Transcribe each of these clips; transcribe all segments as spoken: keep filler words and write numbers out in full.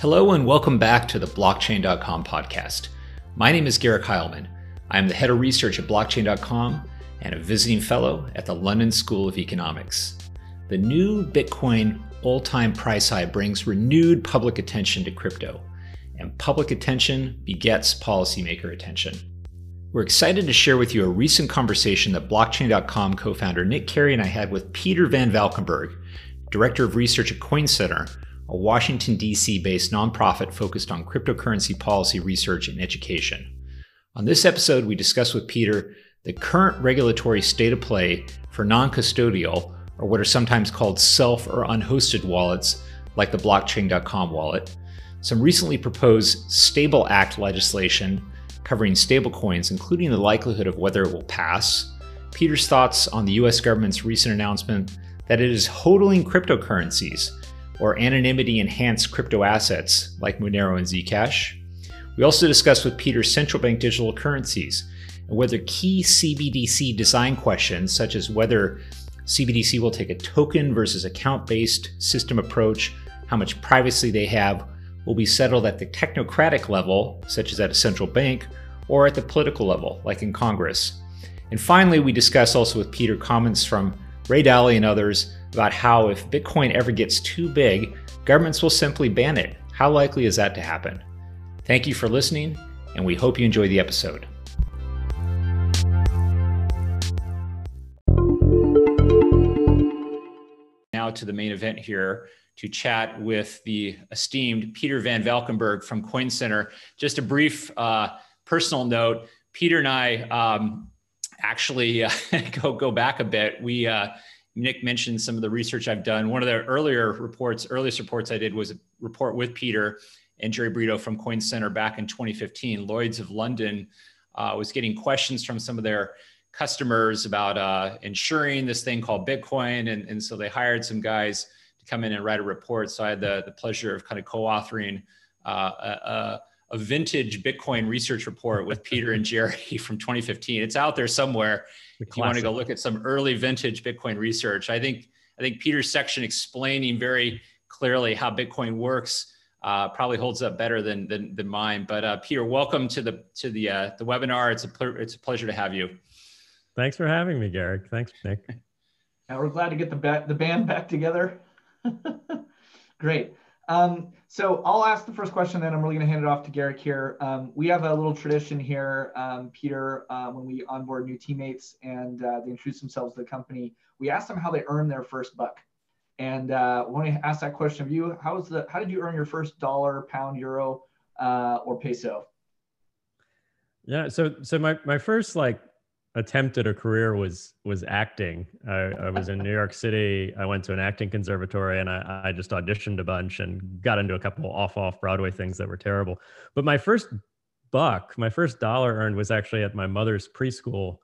Hello and welcome back to the Blockchain dot com podcast. My name is Garrick Hileman. I am the head of research at Blockchain dot com and a visiting fellow at the London School of Economics. The new Bitcoin all-time price high brings renewed public attention to crypto, and public attention begets policymaker attention. We're excited to share with you a recent conversation that Blockchain dot com co-founder Nick Carey and I had with Peter Van Valkenburgh, director of research at Coin Center, a Washington, D C based nonprofit focused on cryptocurrency policy research and education. On this episode, we discuss with Peter the current regulatory state of play for non-custodial, or what are sometimes called self or unhosted wallets, like the Blockchain dot com wallet, some recently proposed STABLE Act legislation covering stablecoins, including the likelihood of whether it will pass, Peter's thoughts on the U S government's recent announcement that it is hodling cryptocurrencies, or anonymity-enhanced crypto assets like Monero and Zcash. We also discussed with Peter central bank digital currencies and whether key C B D C design questions, such as whether C B D C will take a token versus account-based system approach, how much privacy they have, will be settled at the technocratic level, such as at a central bank, or at the political level, like in Congress. And finally, we discussed also with Peter comments from Ray Dalio and others about how if Bitcoin ever gets too big, governments will simply ban it. How likely is that to happen? Thank you for listening, and we hope you enjoy the episode. Now to the main event here, to chat with the esteemed Peter Van Valkenburgh from Coin Center. Just a brief uh, personal note, Peter and I um, actually uh, go, go back a bit. We uh, Nick mentioned some of the research I've done. One of the earlier reports, earliest reports I did was a report with Peter and Jerry Brito from Coin Center back in twenty fifteen. Lloyd's of London uh, was getting questions from some of their customers about uh, insuring this thing called Bitcoin. And, and so they hired some guys to come in and write a report. So I had the, the pleasure of kind of co-authoring uh, a, a vintage Bitcoin research report with Peter and Jerry from twenty fifteen. It's out there somewhere. If you want to go look at some early vintage Bitcoin research, I think I think Peter's section explaining very clearly how Bitcoin works uh, probably holds up better than than, than mine. But uh, Peter, welcome to the to the uh, the webinar. It's a pl- it's a pleasure to have you. Thanks for having me, Garrick. Thanks, Nick. Now we're glad to get the ba- the band back together. Great. Um, so I'll ask the first question, then I'm really going to hand it off to Garrick here. Um, we have a little tradition here, um, Peter, uh, when we onboard new teammates and uh, they introduce themselves to the company, we ask them how they earn their first buck. And uh, when I ask that question of you, how was the, how did you earn your first dollar, pound, euro, uh, or peso? Yeah, so so my my first like attempt at a career was was acting. I, I was in New York City. I went to an acting conservatory and I, I just auditioned a bunch and got into a couple off off Broadway things that were terrible. But my first buck, my first dollar earned was actually at my mother's preschool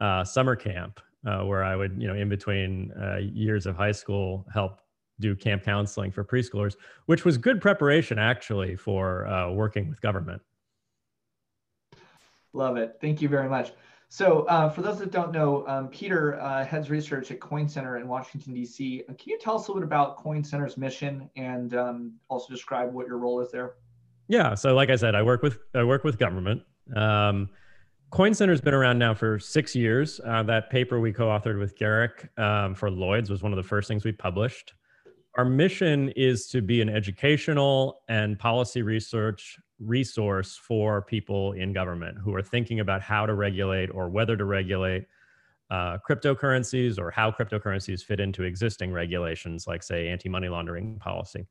uh, summer camp, uh, where I would, you know, in between uh, years of high school, help do camp counseling for preschoolers, which was good preparation actually for uh, working with government. Love it. Thank you very much. So uh, for those that don't know, um, Peter uh, heads research at Coin Center in Washington, D C. Can you tell us a little bit about Coin Center's mission and um, also describe what your role is there? Yeah. So like I said, I work with I work with government. Um, Coin Center's been around now for six years. Uh, that paper we co-authored with Garrick um, for Lloyd's was one of the first things we published. Our mission is to be an educational and policy research resource for people in government who are thinking about how to regulate or whether to regulate uh, cryptocurrencies or how cryptocurrencies fit into existing regulations, like say anti-money laundering policy.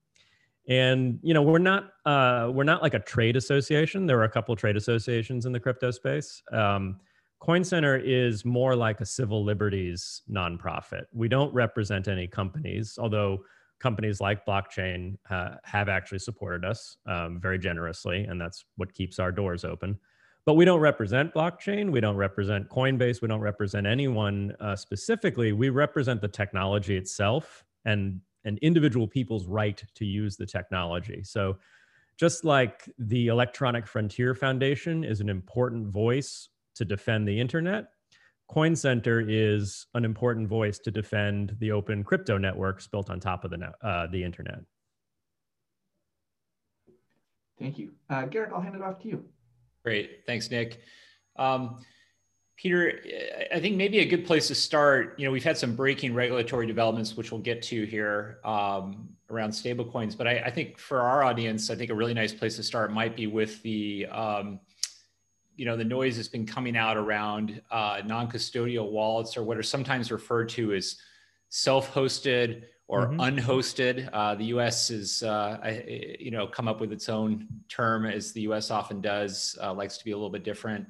And you know, we're not uh, we're not like a trade association. There are a couple of trade associations in the crypto space. Um, Coin Center is more like a civil liberties nonprofit. We don't represent any companies, although companies like Blockchain uh, have actually supported us um, very generously, and that's what keeps our doors open. But we don't represent Blockchain, we don't represent Coinbase, we don't represent anyone uh, specifically. We represent the technology itself and, and individual people's right to use the technology. So just like the Electronic Frontier Foundation is an important voice to defend the internet, Coin Center is an important voice to defend the open crypto networks built on top of the, uh, the internet. Thank you. Uh, Garrick, I'll hand it off to you. Great. Thanks, Nick. Um, Peter, I think maybe a good place to start, you know, we've had some breaking regulatory developments, which we'll get to here um, around stablecoins. But I, I think for our audience, I think a really nice place to start might be with the, um, you know, the noise that's been coming out around uh, non-custodial wallets, or what are sometimes referred to as self-hosted or mm-hmm. unhosted. Uh, the U S is, uh, I, you know, come up with its own term, as the U S often does, uh, likes to be a little bit different.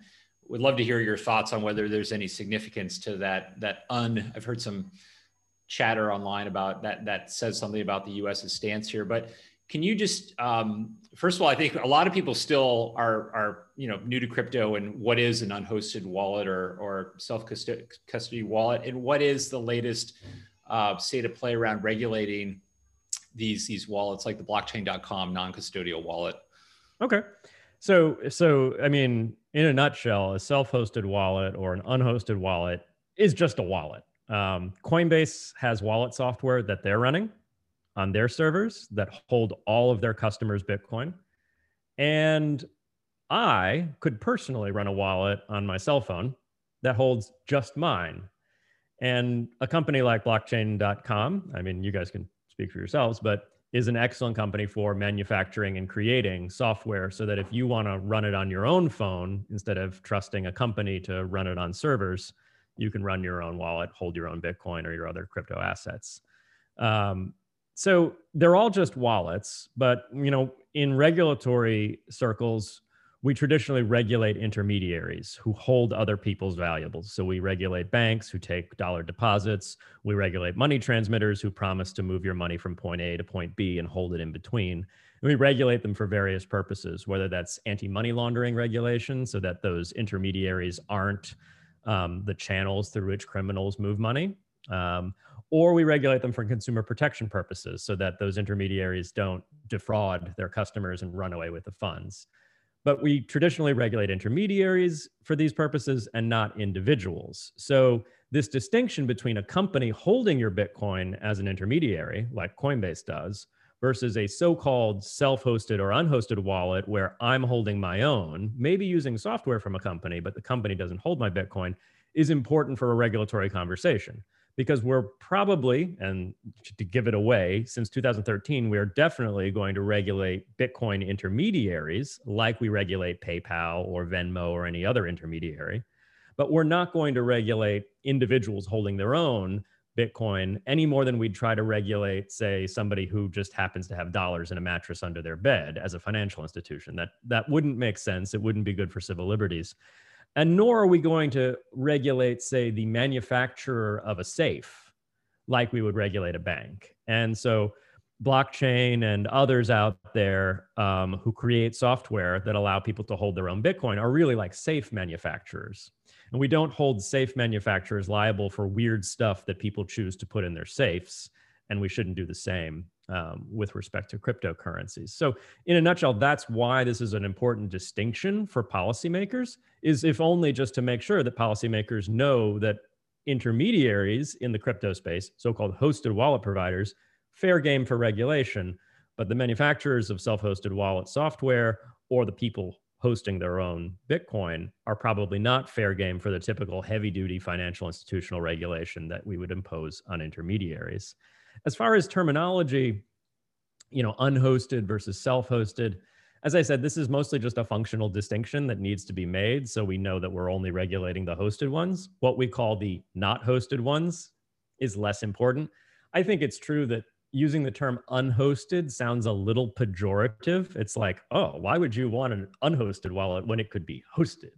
Would love to hear your thoughts on whether there's any significance to that, that un, I've heard some chatter online about that, that says something about the US's stance here, but can you just, um, first of all, I think a lot of people still are, are, you know, new to crypto and what is an unhosted wallet or, or self-custody wallet, and what is the latest uh, state of play around regulating these, these wallets like the blockchain dot com non-custodial wallet? Okay. So, so, I mean, in a nutshell, a self-hosted wallet or an unhosted wallet is just a wallet. Um, Coinbase has wallet software that they're running on their servers that hold all of their customers' Bitcoin. And I could personally run a wallet on my cell phone that holds just mine. And a company like blockchain dot com, I mean, you guys can speak for yourselves, but is an excellent company for manufacturing and creating software so that if you want to run it on your own phone, instead of trusting a company to run it on servers, you can run your own wallet, hold your own Bitcoin or your other crypto assets. Um, so they're all just wallets, but you know, in regulatory circles, we traditionally regulate intermediaries who hold other people's valuables. So we regulate banks who take dollar deposits. We regulate money transmitters who promise to move your money from point A to point B and hold it in between. And we regulate them for various purposes, whether that's anti-money laundering regulation, so that those intermediaries aren't um, the channels through which criminals move money. Um, or we regulate them for consumer protection purposes, so that those intermediaries don't defraud their customers and run away with the funds. But we traditionally regulate intermediaries for these purposes and not individuals. So this distinction between a company holding your Bitcoin as an intermediary, like Coinbase does, versus a so-called self-hosted or unhosted wallet where I'm holding my own, maybe using software from a company, but the company doesn't hold my Bitcoin, is important for a regulatory conversation. Because we're probably, and to give it away, since two thousand thirteen, we're definitely going to regulate Bitcoin intermediaries like we regulate PayPal or Venmo or any other intermediary. But we're not going to regulate individuals holding their own Bitcoin any more than we'd try to regulate, say, somebody who just happens to have dollars in a mattress under their bed as a financial institution. That, that wouldn't make sense. It wouldn't be good for civil liberties. And nor are we going to regulate, say, the manufacturer of a safe like we would regulate a bank. And so blockchain and others out there um, who create software that allow people to hold their own Bitcoin are really like safe manufacturers. And we don't hold safe manufacturers liable for weird stuff that people choose to put in their safes. And we shouldn't do the same um, with respect to cryptocurrencies. So in a nutshell, that's why this is an important distinction for policymakers, is if only just to make sure that policymakers know that intermediaries in the crypto space, so-called hosted wallet providers, fair game for regulation, but the manufacturers of self-hosted wallet software or the people hosting their own Bitcoin are probably not fair game for the typical heavy-duty financial institutional regulation that we would impose on intermediaries. As far as terminology, you know, unhosted versus self-hosted, as I said, this is mostly just a functional distinction that needs to be made. So we know that we're only regulating the hosted ones. What we call the not hosted ones is less important. I think it's true that using the term unhosted sounds a little pejorative. It's like, oh, why would you want an unhosted wallet when it could be hosted?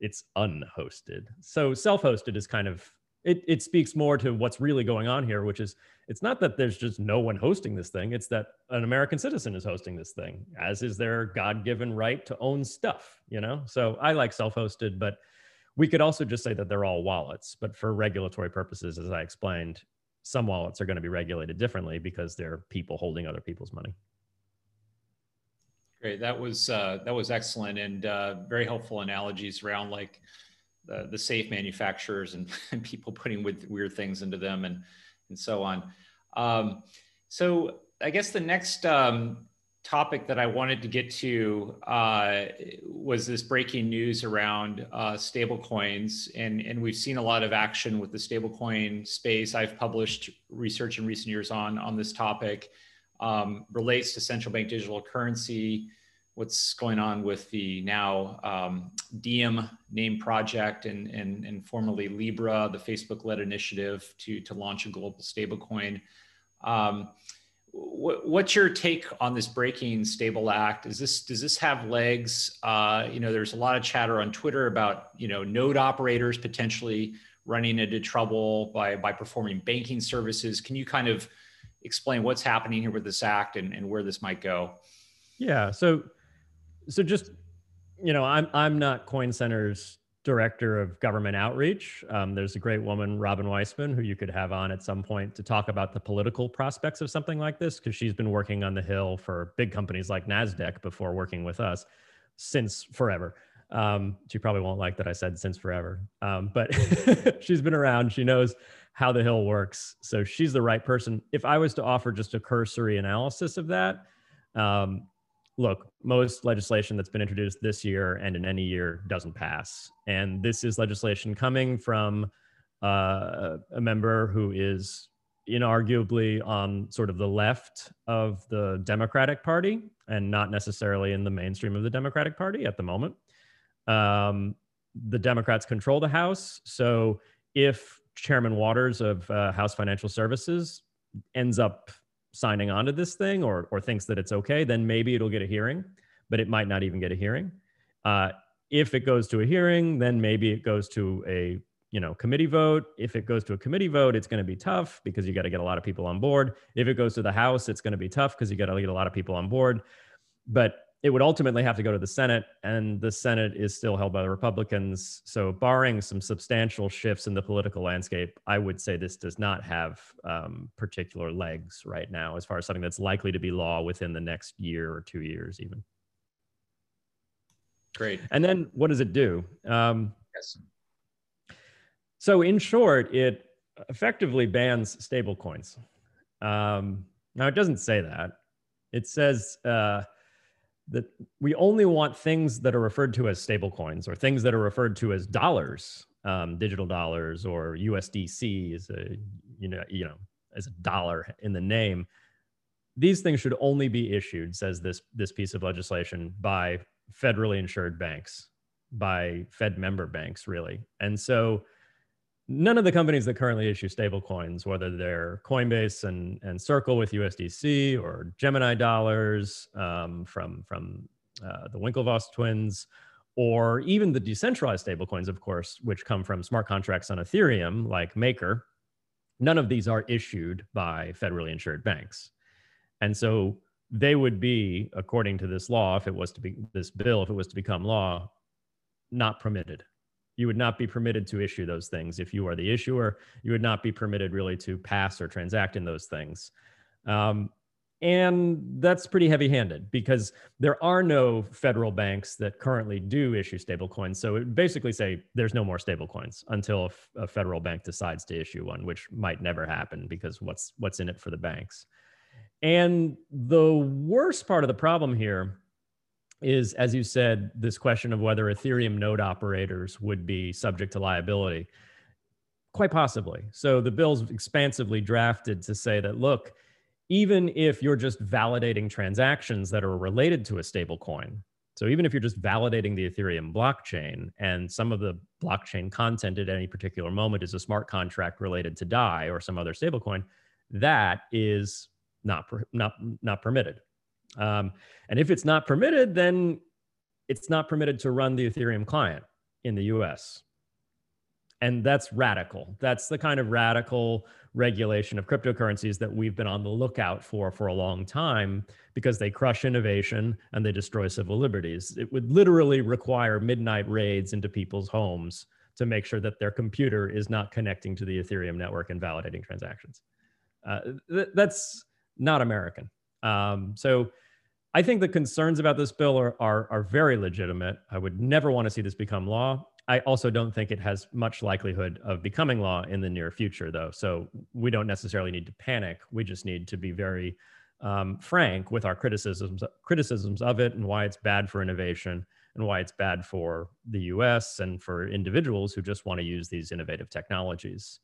It's unhosted. So self-hosted is kind of, It, it speaks more to what's really going on here, which is, it's not that there's just no one hosting this thing. It's that an American citizen is hosting this thing, as is their God-given right to own stuff, you know? So I like self-hosted, but we could also just say that they're all wallets. But for regulatory purposes, as I explained, some wallets are going to be regulated differently because they're people holding other people's money. Great. That was, uh, that was excellent and uh, very helpful analogies around like, Uh, the safe manufacturers and, and people putting with weird things into them and, and so on. Um, so I guess the next um, topic that I wanted to get to uh, was this breaking news around uh, stablecoins, and and we've seen a lot of action with the stablecoin space. I've published research in recent years on on this topic. Um, relates to central bank digital currency. What's going on with the now um, Diem name project and and and formerly Libra, the Facebook-led initiative to to launch a global stablecoin. Um, What, what's your take on this breaking STABLE act? Is this, does this have legs? Uh, you know, there's a lot of chatter on Twitter about, you know, node operators potentially running into trouble by, by performing banking services. Can you kind of explain what's happening here with this act and, and where this might go? Yeah. So, so just, you know, I'm, I'm not Coin Center's director of government outreach. Um, there's a great woman, Robin Weissman, who you could have on at some point to talk about the political prospects of something like this, because she's been working on the Hill for big companies like NASDAQ before working with us since forever. Um, she probably won't like that I said since forever, um, but she's been around. She knows how the Hill works. So she's the right person. If I was to offer just a cursory analysis of that, um, look, most legislation that's been introduced this year and in any year doesn't pass. And this is legislation coming from uh, a member who is inarguably on sort of the left of the Democratic Party and not necessarily in the mainstream of the Democratic Party at the moment. Um, the Democrats control the House. So if Chairman Waters of uh, House Financial Services ends up signing on to this thing or, or thinks that it's okay, then maybe it'll get a hearing, but it might not even get a hearing. Uh, if it goes to a hearing, then maybe it goes to a, you know, committee vote. If it goes to a committee vote, it's going to be tough because you got to get a lot of people on board. If it goes to the House, it's going to be tough because you got to get a lot of people on board. But it would ultimately have to go to the Senate, and the Senate is still held by the Republicans. So barring some substantial shifts in the political landscape, I would say this does not have um, particular legs right now as far as something that's likely to be law within the next year or two years even. Great. And then what does it do? Um, yes. So in short, it effectively bans stablecoins. Um, now it doesn't say that. It says, uh, that we only want things that are referred to as stablecoins or things that are referred to as dollars, um, digital dollars, or U S D C is a, you know, you know, as a dollar in the name. These things should only be issued, says this, this piece of legislation, by federally insured banks, by Fed member banks, really. And so none of the companies that currently issue stablecoins, whether they're Coinbase and, and Circle with U S D C or Gemini dollars um, from, from uh, the Winklevoss twins, or even the decentralized stablecoins, of course, which come from smart contracts on Ethereum like Maker, none of these are issued by federally insured banks. And so they would be, according to this law, if it was to be this bill, if it was to become law, not permitted. You would not be permitted to issue those things. If you are the issuer, you would not be permitted really to pass or transact in those things. Um, and that's pretty heavy-handed because there are no federal banks that currently do issue stablecoins. So it would basically say there's no more stablecoins until a, f a federal bank decides to issue one, which might never happen because what's, what's in it for the banks. And the worst part of the problem here is, as you said, this question of whether Ethereum node operators would be subject to liability. Quite possibly. So the bill's expansively drafted to say that, look, even if you're just validating transactions that are related to a stablecoin, so even if you're just validating the Ethereum blockchain and some of the blockchain content at any particular moment is a smart contract related to D A I or some other stablecoin, that is not, not, not permitted. Um, and if it's not permitted, then it's not permitted to run the Ethereum client in the U S. And that's radical. That's the kind of radical regulation of cryptocurrencies that we've been on the lookout for for a long time because they crush innovation and they destroy civil liberties. It would literally require midnight raids into people's homes to make sure that their computer is not connecting to the Ethereum network and validating transactions. Uh, th that's not American. Um, so I think the concerns about this bill are, are, are very legitimate. I would never want to see this become law. I also don't think it has much likelihood of becoming law in the near future, though. So we don't necessarily need to panic. We just need to be very um, frank with our criticisms, criticisms of it and why it's bad for innovation and why it's bad for the U S and for individuals who just want to use these innovative technologies.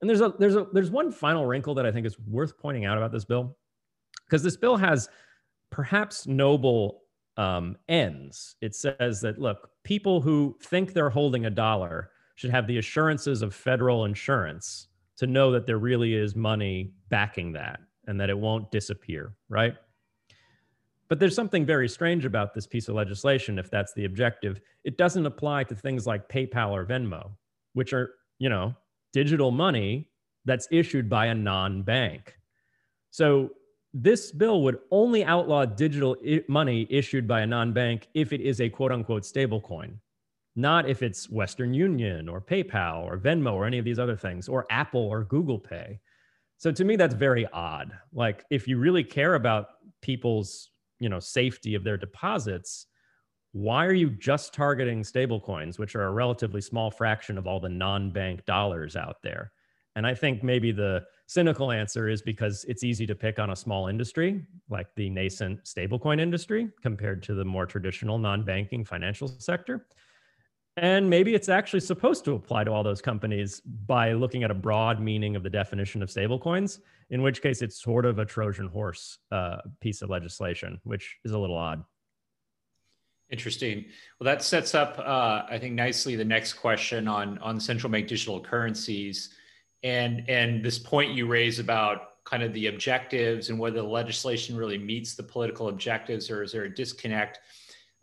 And there's a, there's a, there's one final wrinkle that I think is worth pointing out about this bill, because this bill has perhaps noble um, ends. It says that, look, people who think they're holding a dollar should have the assurances of federal insurance to know that there really is money backing that and that it won't disappear, right? But there's something very strange about this piece of legislation, if that's the objective. It doesn't apply to things like PayPal or Venmo, which are, you know, digital money that's issued by a non-bank. So this bill would only outlaw digital money issued by a non-bank if it is a quote unquote stable coin, not if it's Western Union or PayPal or Venmo or any of these other things, or Apple or Google Pay. So to me, that's very odd. Like, if you really care about people's, you know, safety of their deposits, why are you just targeting stablecoins, which are a relatively small fraction of all the non-bank dollars out there? And I think maybe the cynical answer is because it's easy to pick on a small industry, like the nascent stablecoin industry, compared to the more traditional non-banking financial sector. And maybe it's actually supposed to apply to all those companies by looking at a broad meaning of the definition of stablecoins, in which case it's sort of a Trojan horse uh, piece of legislation, which is a little odd. Interesting. Well, that sets up, uh, I think, nicely the next question on, on central bank digital currencies, and, and this point you raise about kind of the objectives and whether the legislation really meets the political objectives, or is there a disconnect?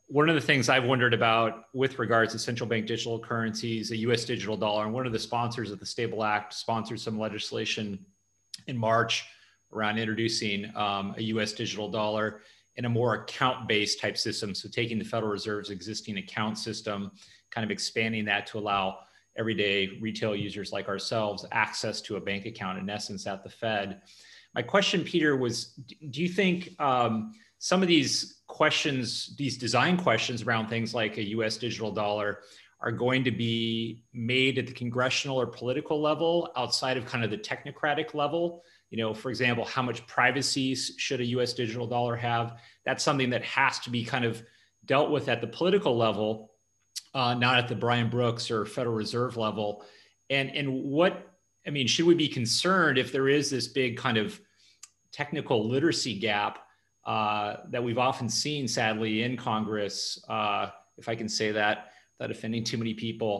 One of the things I've wondered about with regards to central bank digital currencies, the U S digital dollar, and one of the sponsors of the STABLE Act sponsored some legislation in March around introducing um, a U S digital dollar in a more account-based type system. So taking the Federal Reserve's existing account system, kind of expanding that to allow everyday retail users like ourselves access to a bank account, in essence, at the Fed. My question, Peter, was, do you think um, some of these questions, these design questions around things like a U S digital dollar are going to be made at the congressional or political level outside of kind of the technocratic level? You know, for example, how much privacy should a U S digital dollar have? That's something that has to be kind of dealt with at the political level, uh, not at the Brian Brooks or Federal Reserve level. And, and what, I mean, should we be concerned if there is this big kind of technical literacy gap Uh, that we've often seen, sadly, in Congress, uh, if I can say that, without offending too many people,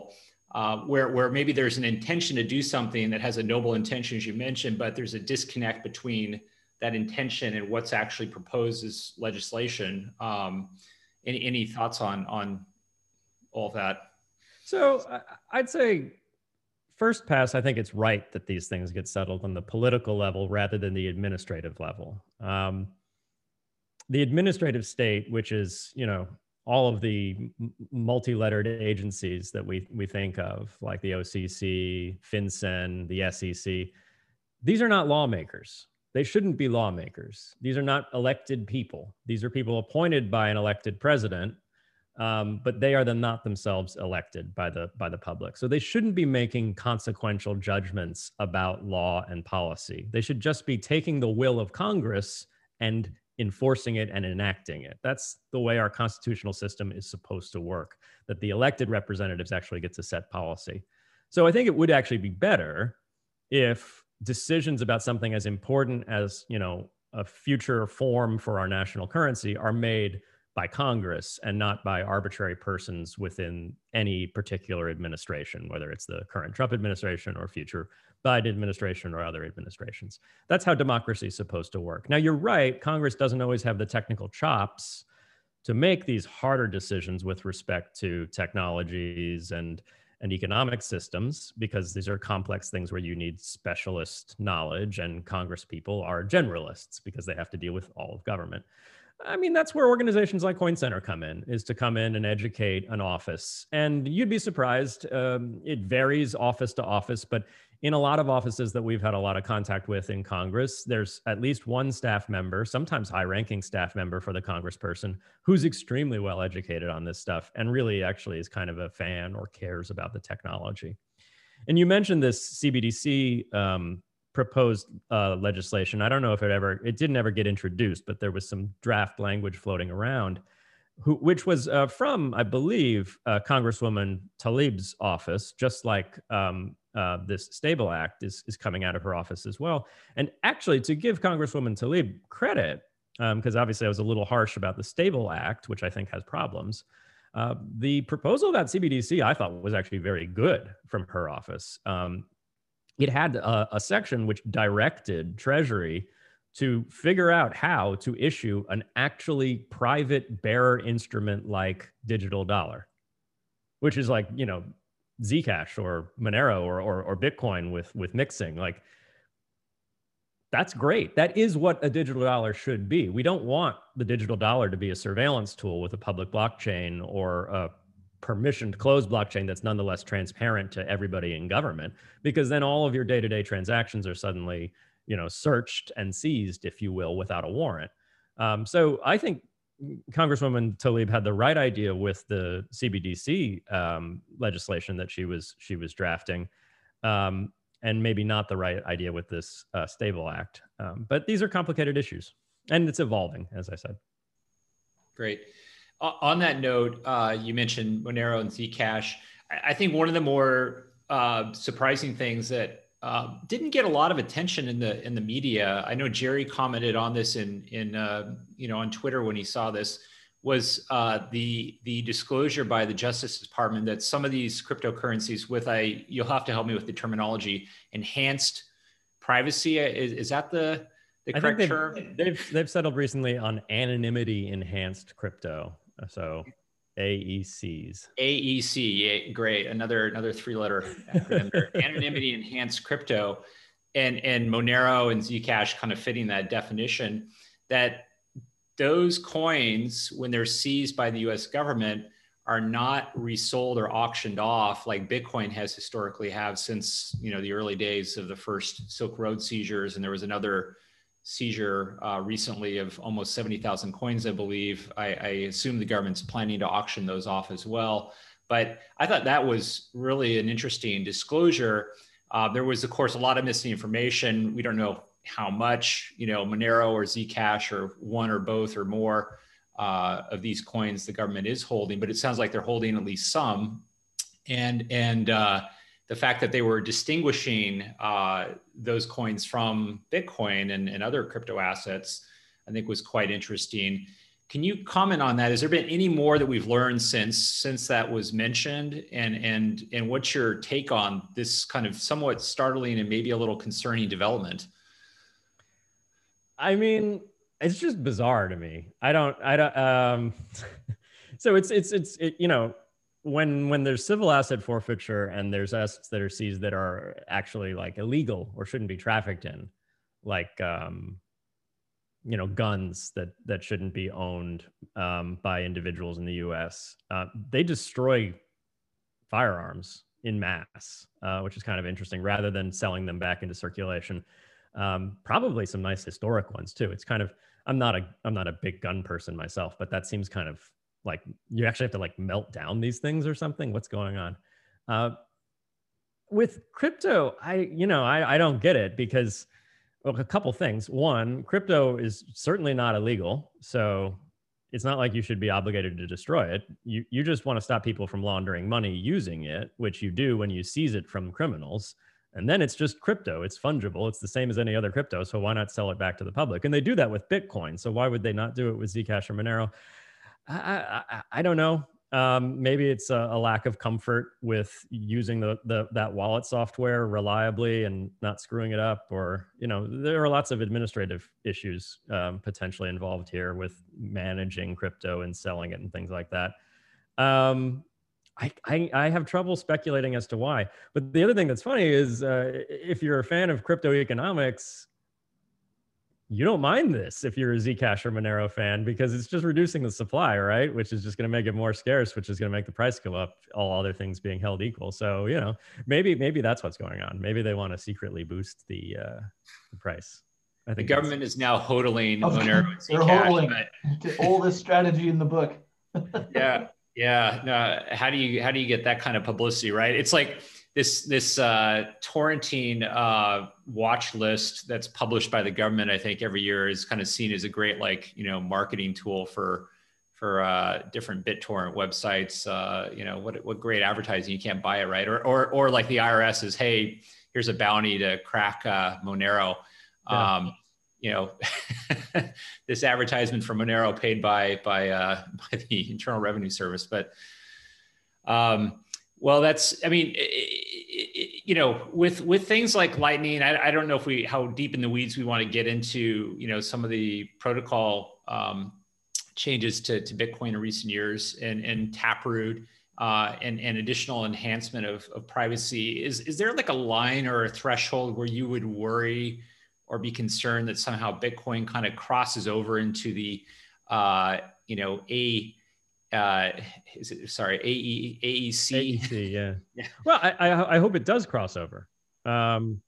uh, where, where maybe there's an intention to do something that has a noble intention, as you mentioned, but there's a disconnect between that intention and what's actually proposed as legislation. Um, any, any thoughts on, on all of that? So I'd say, first pass, I think it's right that these things get settled on the political level rather than the administrative level. Um, The administrative state, which is, you know, all of the multi-lettered agencies that we, we think of, like the O C C, FinCEN, the S E C, these are not lawmakers. They shouldn't be lawmakers. These are not elected people. These are people appointed by an elected president, um, but they are then not themselves elected by the, by the public. So they shouldn't be making consequential judgments about law and policy. They should just be taking the will of Congress and enforcing it and enacting it. That's the way our constitutional system is supposed to work, that the elected representatives actually get to set policy. So I think it would actually be better if decisions about something as important as, you know, a future form for our national currency are made by Congress and not by arbitrary persons within any particular administration, whether it's the current Trump administration or future Biden administration or other administrations. That's how democracy is supposed to work. Now, you're right, Congress doesn't always have the technical chops to make these harder decisions with respect to technologies and, and economic systems, because these are complex things where you need specialist knowledge, and Congress people are generalists because they have to deal with all of government. I mean, that's where organizations like Coin Center come in, is to come in and educate an office. And you'd be surprised, um, it varies office to office, but in a lot of offices that we've had a lot of contact with in Congress, there's at least one staff member, sometimes high-ranking staff member for the congressperson, who's extremely well educated on this stuff and really actually is kind of a fan or cares about the technology. And you mentioned this C B D C um, proposed uh, legislation. I don't know if it ever, it didn't ever get introduced, but there was some draft language floating around, who, which was uh, from, I believe, uh, Congresswoman Tlaib's office, just like um, uh, this STABLE Act is, is coming out of her office as well. And actually, to give Congresswoman Tlaib credit, because um, obviously I was a little harsh about the STABLE Act, which I think has problems, uh, the proposal about C B D C I thought was actually very good from her office. Um, it had a, a section which directed Treasury to figure out how to issue an actually private bearer instrument like digital dollar, which is like, you know, Zcash or Monero or, or, or Bitcoin with, with mixing. Like, that's great. That is what a digital dollar should be. We don't want the digital dollar to be a surveillance tool with a public blockchain or a permissioned closed blockchain that's nonetheless transparent to everybody in government, because then all of your day-to-day transactions are suddenly, you know, searched and seized, if you will, without a warrant. Um, so I think Congresswoman Tlaib had the right idea with the C B D C um, legislation that she was she was drafting, um, and maybe not the right idea with this uh, STABLE Act. Um, but these are complicated issues, and it's evolving, as I said. Great. Uh, on that note, uh, you mentioned Monero and Zcash. I, I think one of the more uh, surprising things that Uh, didn't get a lot of attention in the in the media. I know Jerry commented on this in in uh, you know, on Twitter when he saw this, was uh, the the disclosure by the Justice Department that some of these cryptocurrencies with a, you'll have to help me with the terminology, enhanced privacy. Is, is that the the correct I think they've, term? They've they've settled recently on anonymity enhanced crypto. So A E Cs. A E C, yeah, great. Another another three-letter acronym there. Anonymity enhanced crypto, and and Monero and Zcash kind of fitting that definition. That those coins, when they're seized by the U S government, are not resold or auctioned off like Bitcoin has historically have since, you know, the early days of the first Silk Road seizures, and there was another seizure uh, recently of almost seventy thousand coins, I believe. I, I assume the government's planning to auction those off as well. But I thought that was really an interesting disclosure. Uh, there was, of course, a lot of missing information. We don't know how much, you know, Monero or Zcash or one or both or more uh, of these coins the government is holding, but it sounds like they're holding at least some. And, and uh, the fact that they were distinguishing uh, those coins from Bitcoin and, and other crypto assets, I think was quite interesting. Can you comment on that? Has there been any more that we've learned since since that was mentioned? And, and, and what's your take on this kind of somewhat startling and maybe a little concerning development? I mean, it's just bizarre to me. I don't, I don't, um, so it's, it's, it's, it, you know, When when there's civil asset forfeiture and there's assets that are seized that are actually like illegal or shouldn't be trafficked in, like um, you know, guns that that shouldn't be owned um, by individuals in the U S, uh, they destroy firearms in mass, uh, which is kind of interesting, rather than selling them back into circulation. Um, probably some nice historic ones too. It's kind of, I'm not a I'm not a big gun person myself, but that seems kind of like you actually have to like melt down these things or something. What's going on uh, with crypto? I, you know, I, I don't get it because, well, a couple things. One, crypto is certainly not illegal. So it's not like you should be obligated to destroy it. You, you just want to stop people from laundering money using it, which you do when you seize it from criminals. And then it's just crypto. It's fungible. It's the same as any other crypto. So why not sell it back to the public? And they do that with Bitcoin. So why would they not do it with Zcash or Monero? I, I, I don't know. Um, maybe it's a, a lack of comfort with using the, the that wallet software reliably and not screwing it up, or, you know, there are lots of administrative issues um, potentially involved here with managing crypto and selling it and things like that. Um, I, I, I have trouble speculating as to why. But the other thing that's funny is uh, if you're a fan of crypto economics, you don't mind this if you're a Zcash or Monero fan, because it's just reducing the supply, right? Which is just going to make it more scarce, which is going to make the price go up, all other things being held equal. So, you know, maybe maybe that's what's going on. Maybe they want to secretly boost the, uh, the price. I think the government is now hodling okay. Monero and Zcash. They're hodling all this strategy in the book. yeah, yeah. No, how do you how do you get that kind of publicity, right? It's like this this uh, torrenting uh, watch list that's published by the government, I think every year, is kind of seen as a great, like, you know, marketing tool for for uh, different BitTorrent websites. Uh, you know, what what great advertising, you can't buy it, right? Or or or like the I R S is, hey, here's a bounty to crack uh, Monero. Yeah. Um, you know, this advertisement for Monero paid by by uh, by the Internal Revenue Service, but. Um, Well, that's, I mean, it, it, you know, with, with things like Lightning, I, I don't know if we, how deep in the weeds we want to get into, you know, some of the protocol um, changes to, to Bitcoin in recent years, and, and Taproot uh, and, and additional enhancement of, of privacy. Is, is there like a line or a threshold where you would worry or be concerned that somehow Bitcoin kind of crosses over into the, uh, you know, a Uh, is it, sorry, A E C? A E C, yeah. Yeah. Well, I, I, I hope it does cross over. Um,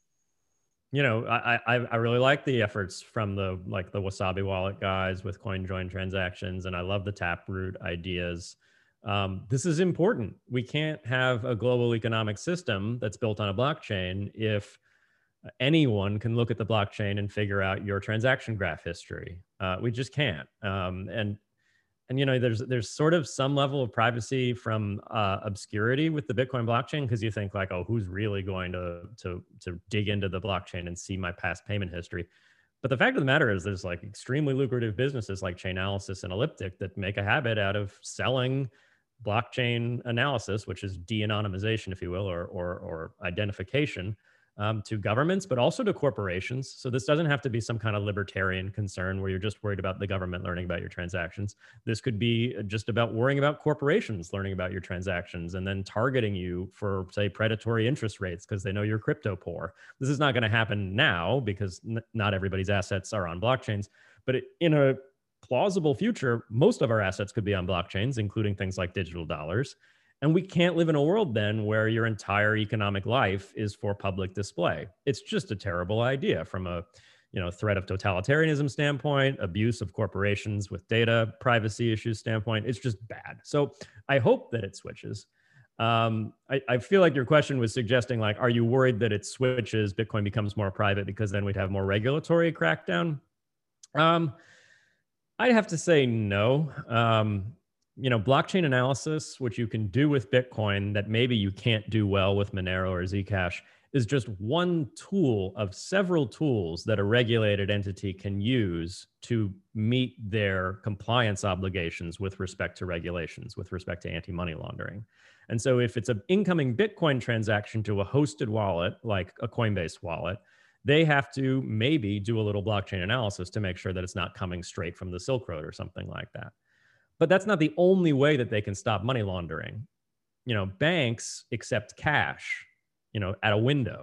you know, I, I, I really like the efforts from the, like the Wasabi Wallet guys with CoinJoin transactions. And I love the Taproot ideas. Um, this is important. We can't have a global economic system that's built on a blockchain if anyone can look at the blockchain and figure out your transaction graph history. Uh, we just can't. Um, and And, you know, there's there's sort of some level of privacy from uh, obscurity with the Bitcoin blockchain, because you think like, oh, who's really going to, to, to dig into the blockchain and see my past payment history? But the fact of the matter is there's like extremely lucrative businesses like Chainalysis and Elliptic that make a habit out of selling blockchain analysis, which is de-anonymization, if you will, or, or, or identification um, to governments, but also to corporations. So this doesn't have to be some kind of libertarian concern where you're just worried about the government learning about your transactions. This could be just about worrying about corporations learning about your transactions and then targeting you for, say, predatory interest rates because they know you're crypto poor. This is not going to happen now because n- not everybody's assets are on blockchains, but it, in a plausible future, most of our assets could be on blockchains, including things like digital dollars. And we can't live in a world then where your entire economic life is for public display. It's just a terrible idea from a, you know, threat of totalitarianism standpoint, abuse of corporations with data, privacy issues standpoint. It's just bad. So I hope that it switches. Um, I, I feel like your question was suggesting, like, are you worried that it switches, Bitcoin becomes more private because then we'd have more regulatory crackdown? Um, I'd have to say no. Um, You know, blockchain analysis, which you can do with Bitcoin that maybe you can't do well with Monero or Zcash, is just one tool of several tools that a regulated entity can use to meet their compliance obligations with respect to regulations, with respect to anti-money laundering. And so if it's an incoming Bitcoin transaction to a hosted wallet, like a Coinbase wallet, they have to maybe do a little blockchain analysis to make sure that it's not coming straight from the Silk Road or something like that. But that's not the only way that they can stop money laundering. You know, banks accept cash, you know, at a window.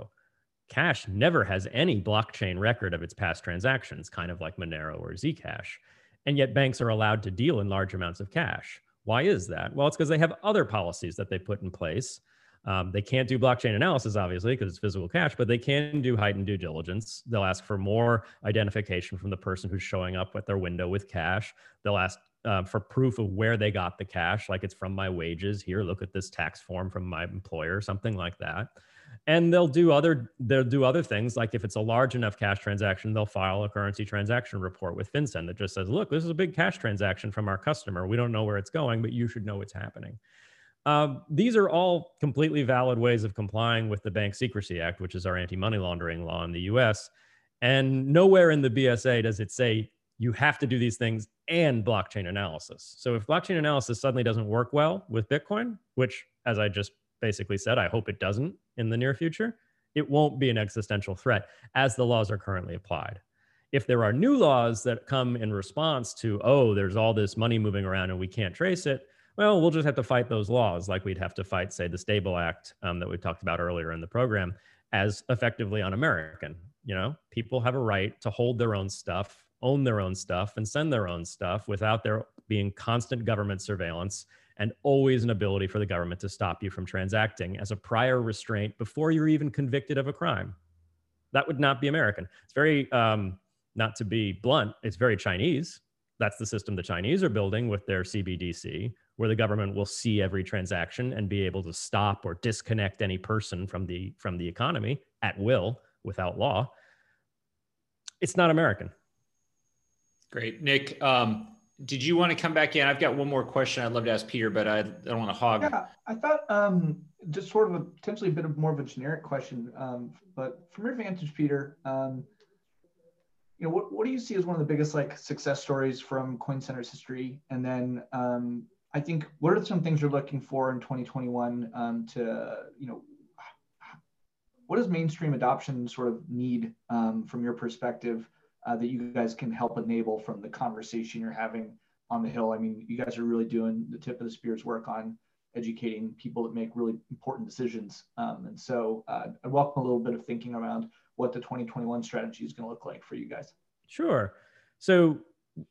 Cash never has any blockchain record of its past transactions, kind of like Monero or Zcash. And yet banks are allowed to deal in large amounts of cash. Why is that? Well, it's because they have other policies that they put in place. Um, they can't do blockchain analysis, obviously, because it's physical cash, but they can do heightened due diligence. They'll ask for more identification from the person who's showing up at their window with cash. They'll ask Uh, for proof of where they got the cash, like it's from my wages. Here, look at this tax form from my employer, something like that. And they'll do other they'll do other things, like if it's a large enough cash transaction, they'll file a currency transaction report with FinCEN that just says, look, this is a big cash transaction from our customer. We don't know where it's going, but you should know what's happening. Um, these are all completely valid ways of complying with the Bank Secrecy Act, which is our anti-money laundering law in the U S. And nowhere in the B S A does it say you have to do these things and blockchain analysis. So if blockchain analysis suddenly doesn't work well with Bitcoin, which, as I just basically said, I hope it doesn't in the near future, it won't be an existential threat as the laws are currently applied. If there are new laws that come in response to, oh, there's all this money moving around and we can't trace it, well, we'll just have to fight those laws, like we'd have to fight, say, the STABLE Act um, that we talked about earlier in the program, as effectively un-American. You know, people have a right to hold their own stuff, own their own stuff, and send their own stuff without there being constant government surveillance and always an ability for the government to stop you from transacting as a prior restraint before you're even convicted of a crime. That would not be American. It's very, um, not to be blunt, it's very Chinese. That's the system the Chinese are building with their C B D C, where the government will see every transaction and be able to stop or disconnect any person from the, from the economy at will without law. It's not American. Great. Nick, um, did you want to come back in? I've got one more question I'd love to ask Peter, but I, I don't want to hog. Yeah, I thought um, just sort of a, potentially a bit of more of a generic question, um, but from your vantage, Peter, um, you know, what, what do you see as one of the biggest like success stories from Coin Center's history? And then um, I think, what are some things you're looking for in twenty twenty-one um, to, you know, what does mainstream adoption sort of need um, from your perspective uh, that you guys can help enable from the conversation you're having on the Hill? I mean, you guys are really doing the tip of the spear's work on educating people that make really important decisions. Um, and so uh, I welcome a little bit of thinking around what the twenty twenty-one strategy is gonna look like for you guys. Sure. So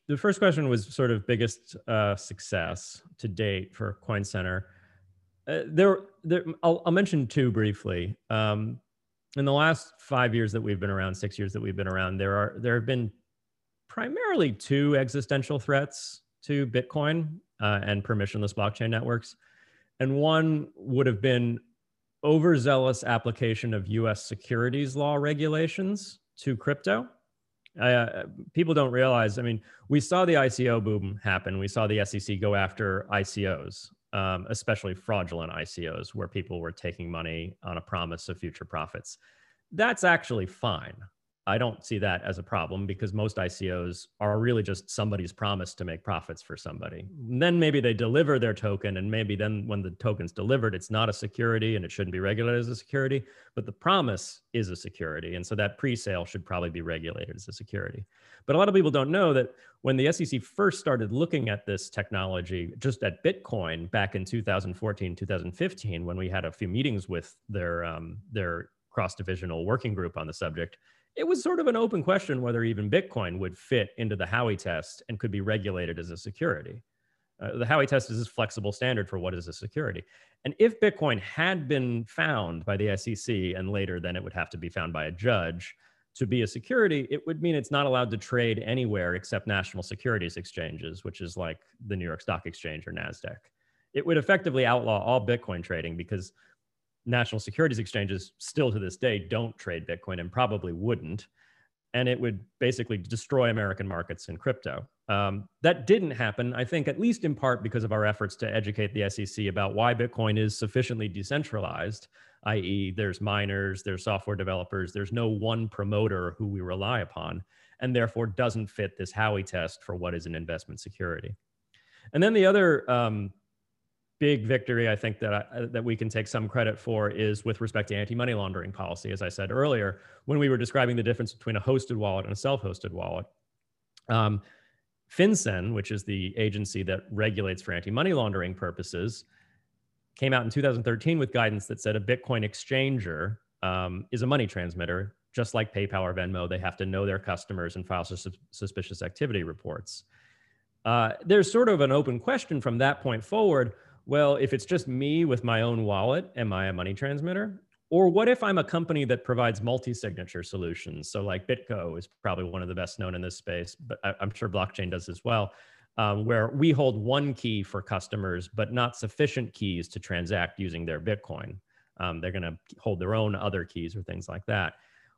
the first question was sort of biggest uh, success to date for Coin Center. Uh, there, there I'll, I'll mention two briefly. Um, In the last five years that we've been around, six years that we've been around, there are there have been primarily two existential threats to Bitcoin uh, and permissionless blockchain networks. And one would have been overzealous application of U S securities law regulations to crypto. Uh, people don't realize, I mean, we saw the I C O boom happen. We saw the S E C go after I C Os. Um, especially fraudulent I C Os where people were taking money on a promise of future profits. That's actually fine. I don't see that as a problem because most I C Os are really just somebody's promise to make profits for somebody. And then maybe they deliver their token, and maybe then when the token's delivered, it's not a security and it shouldn't be regulated as a security, but the promise is a security. And so that pre-sale should probably be regulated as a security. But a lot of people don't know that when the S E C first started looking at this technology, just at Bitcoin back in two thousand fourteen, two thousand fifteen, when we had a few meetings with their, um, their cross-divisional working group on the subject, it was sort of an open question whether even Bitcoin would fit into the Howey test and could be regulated as a security. Uh, the Howey test is this flexible standard for what is a security. And if Bitcoin had been found by the S E C and later, then it would have to be found by a judge to be a security, it would mean it's not allowed to trade anywhere except national securities exchanges, which is like the New York Stock Exchange or NASDAQ. It would effectively outlaw all Bitcoin trading because national securities exchanges still to this day don't trade Bitcoin and probably wouldn't. And it would basically destroy American markets in crypto. Um, that didn't happen, I think, at least in part because of our efforts to educate the S E C about why Bitcoin is sufficiently decentralized, that is there's miners, there's software developers, there's no one promoter who we rely upon, and therefore doesn't fit this Howey test for what is an investment security. And then the other um, big victory, I think, that I, that we can take some credit for is with respect to anti-money laundering policy, as I said earlier, when we were describing the difference between a hosted wallet and a self-hosted wallet. Um, FinCEN, which is the agency that regulates for anti-money laundering purposes, came out in two thousand thirteen with guidance that said a Bitcoin exchanger um, is a money transmitter, just like PayPal or Venmo. They have to know their customers and file sus- suspicious activity reports. Uh, there's sort of an open question from that point forward. Well, if it's just me with my own wallet, am I a money transmitter? Or what if I'm a company that provides multi-signature solutions? So like BitGo is probably one of the best known in this space, but I'm sure blockchain does as well, um, where we hold one key for customers, but not sufficient keys to transact using their Bitcoin. Um, they're gonna hold their own other keys or things like that.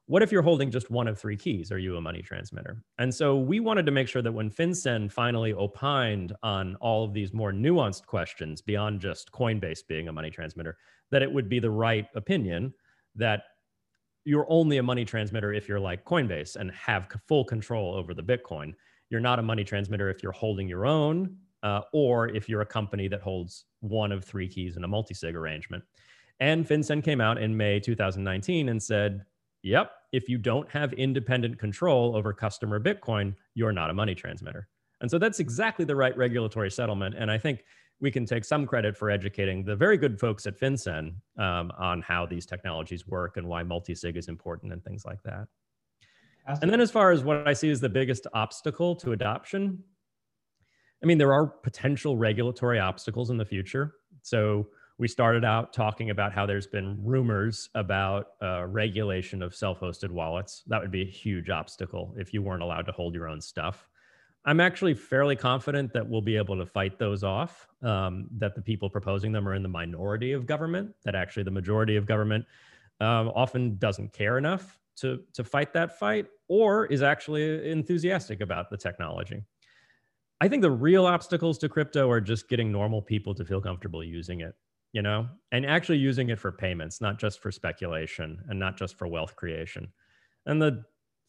What if you're holding just one of three keys? Are you a money transmitter? And so we wanted to make sure that when FinCEN finally opined on all of these more nuanced questions beyond just Coinbase being a money transmitter, that it would be the right opinion that you're only a money transmitter if you're like Coinbase and have full control over the Bitcoin. You're not a money transmitter if you're holding your own uh, or if you're a company that holds one of three keys in a multi-sig arrangement. And FinCEN came out in May two thousand nineteen and said, yep, if you don't have independent control over customer Bitcoin, you're not a money transmitter. And so that's exactly the right regulatory settlement. And I think we can take some credit for educating the very good folks at FinCEN um, on how these technologies work and why multi-sig is important and things like that. And then as far as what I see as the biggest obstacle to adoption, I mean, there are potential regulatory obstacles in the future. So we started out talking about how there's been rumors about uh, regulation of self-hosted wallets. That would be a huge obstacle if you weren't allowed to hold your own stuff. I'm actually fairly confident that we'll be able to fight those off, um, that the people proposing them are in the minority of government, that actually the majority of government um, often doesn't care enough to, to fight that fight, or is actually enthusiastic about the technology. I think the real obstacles to crypto are just getting normal people to feel comfortable using it, you know, and actually using it for payments, not just for speculation and not just for wealth creation. And the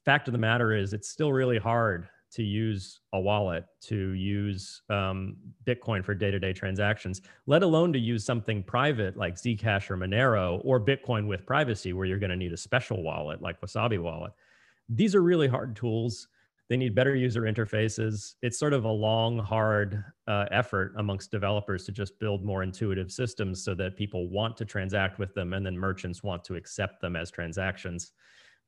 fact of the matter is, it's still really hard to use a wallet, to use um, Bitcoin for day-to-day transactions, let alone to use something private like Zcash or Monero, or Bitcoin with privacy where you're gonna need a special wallet like Wasabi Wallet. These are really hard tools. They need better user interfaces. It's sort of a long, hard uh, effort amongst developers to just build more intuitive systems so that people want to transact with them, and then merchants want to accept them as transactions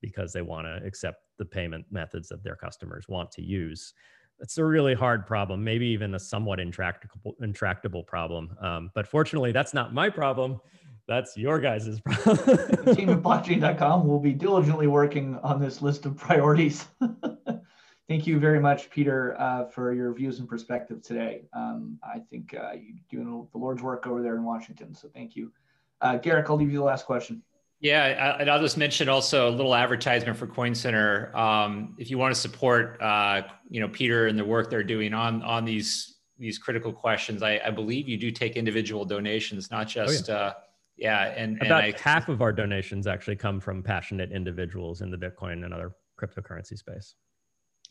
because they want to accept the payment methods that their customers want to use. It's a really hard problem, maybe even a somewhat intractable, intractable problem. Um, but fortunately, that's not my problem. That's your guys' problem. The team at blockchain dot com will be diligently working on this list of priorities. Thank you very much, Peter, uh, for your views and perspective today. Um, I think uh, you're doing the Lord's work over there in Washington, so thank you. Uh, Garrick, I'll leave you the last question. Yeah, and I'll just mention also a little advertisement for Coin Center. Um, if you want to support, uh, you know, Peter and the work they're doing on on these these critical questions, I, I believe you do take individual donations, not just. Oh, yeah. Uh, yeah, and about and I, half of our donations actually come from passionate individuals in the Bitcoin and other cryptocurrency space.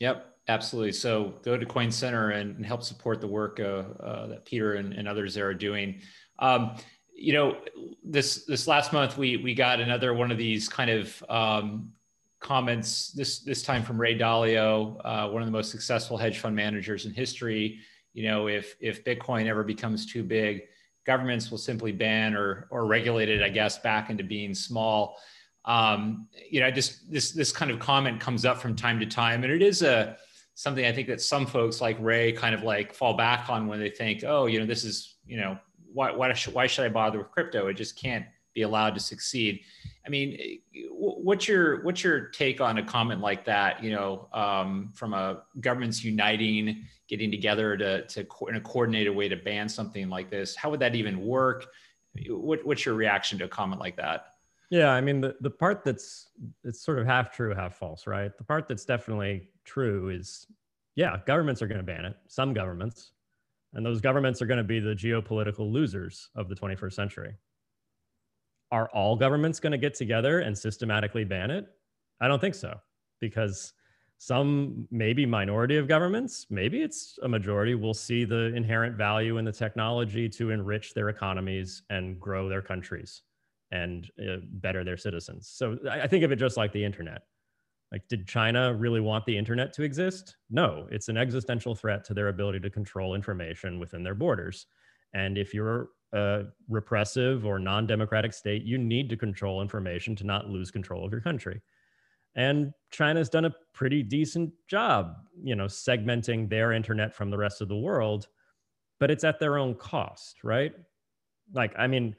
Yep, absolutely. So go to Coin Center and, and help support the work uh, uh, that Peter and, and others there are doing. Um, you know, this this last month we we got another one of these kind of um, comments. This this time from Ray Dalio, uh, one of the most successful hedge fund managers in history. You know, if if Bitcoin ever becomes too big, governments will simply ban or or regulate it, I guess, back into being small. Um, you know, I just this this kind of comment comes up from time to time, and it is a something I think that some folks like Ray kind of like fall back on when they think, oh, you know, this is, you know, why why should why should I bother with crypto? It just can't be allowed to succeed. I mean, what's your what's your take on a comment like that? You know, um, from a governments uniting, getting together to to in a coordinated way to ban something like this. How would that even work? What what's your reaction to a comment like that? Yeah, I mean, the, the part that's, it's sort of half true, half false, right? The part that's definitely true is, yeah, governments are going to ban it, some governments, and those governments are going to be the geopolitical losers of the twenty-first century. Are all governments going to get together and systematically ban it? I don't think so, because some maybe minority of governments, maybe it's a majority, will see the inherent value in the technology to enrich their economies and grow their countries and uh, better their citizens. So I, I think of it just like the internet. Like, did China really want the internet to exist? No, it's an existential threat to their ability to control information within their borders. And if you're a repressive or non-democratic state, you need to control information to not lose control of your country. And China's done a pretty decent job, you know, segmenting their internet from the rest of the world, but it's at their own cost, right? Like, I mean,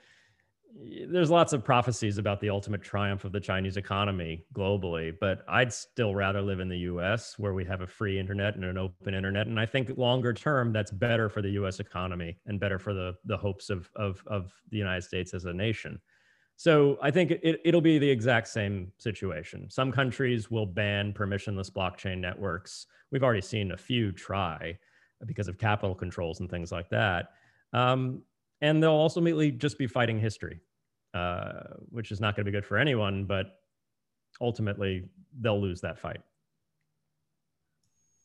there's lots of prophecies about the ultimate triumph of the Chinese economy globally, but I'd still rather live in the U S where we have a free internet and an open internet. And I think longer term, that's better for the U S economy and better for the, the hopes of, of, of the United States as a nation. So I think it, it'll be the exact same situation. Some countries will ban permissionless blockchain networks. We've already seen a few try because of capital controls and things like that. Um, And they'll ultimately just be fighting history, uh, which is not going to be good for anyone, but ultimately they'll lose that fight.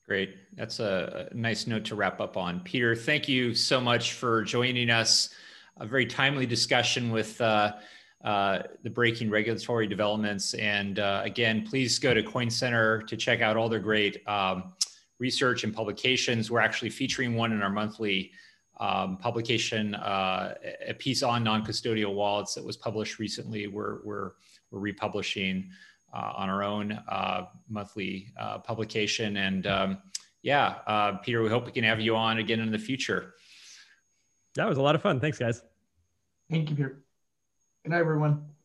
Great. That's a nice note to wrap up on. Peter, thank you so much for joining us. A very timely discussion with uh, uh, the breaking regulatory developments. And uh, again, please go to Coin Center to check out all their great um, research and publications. We're actually featuring one in our monthly Um, publication, uh, a piece on non-custodial wallets that was published recently. We're, we're, we're republishing uh, on our own uh, monthly uh, publication. And um, yeah, uh, Peter, we hope we can have you on again in the future. That was a lot of fun. Thanks, guys. Thank you, Peter. Good night, everyone.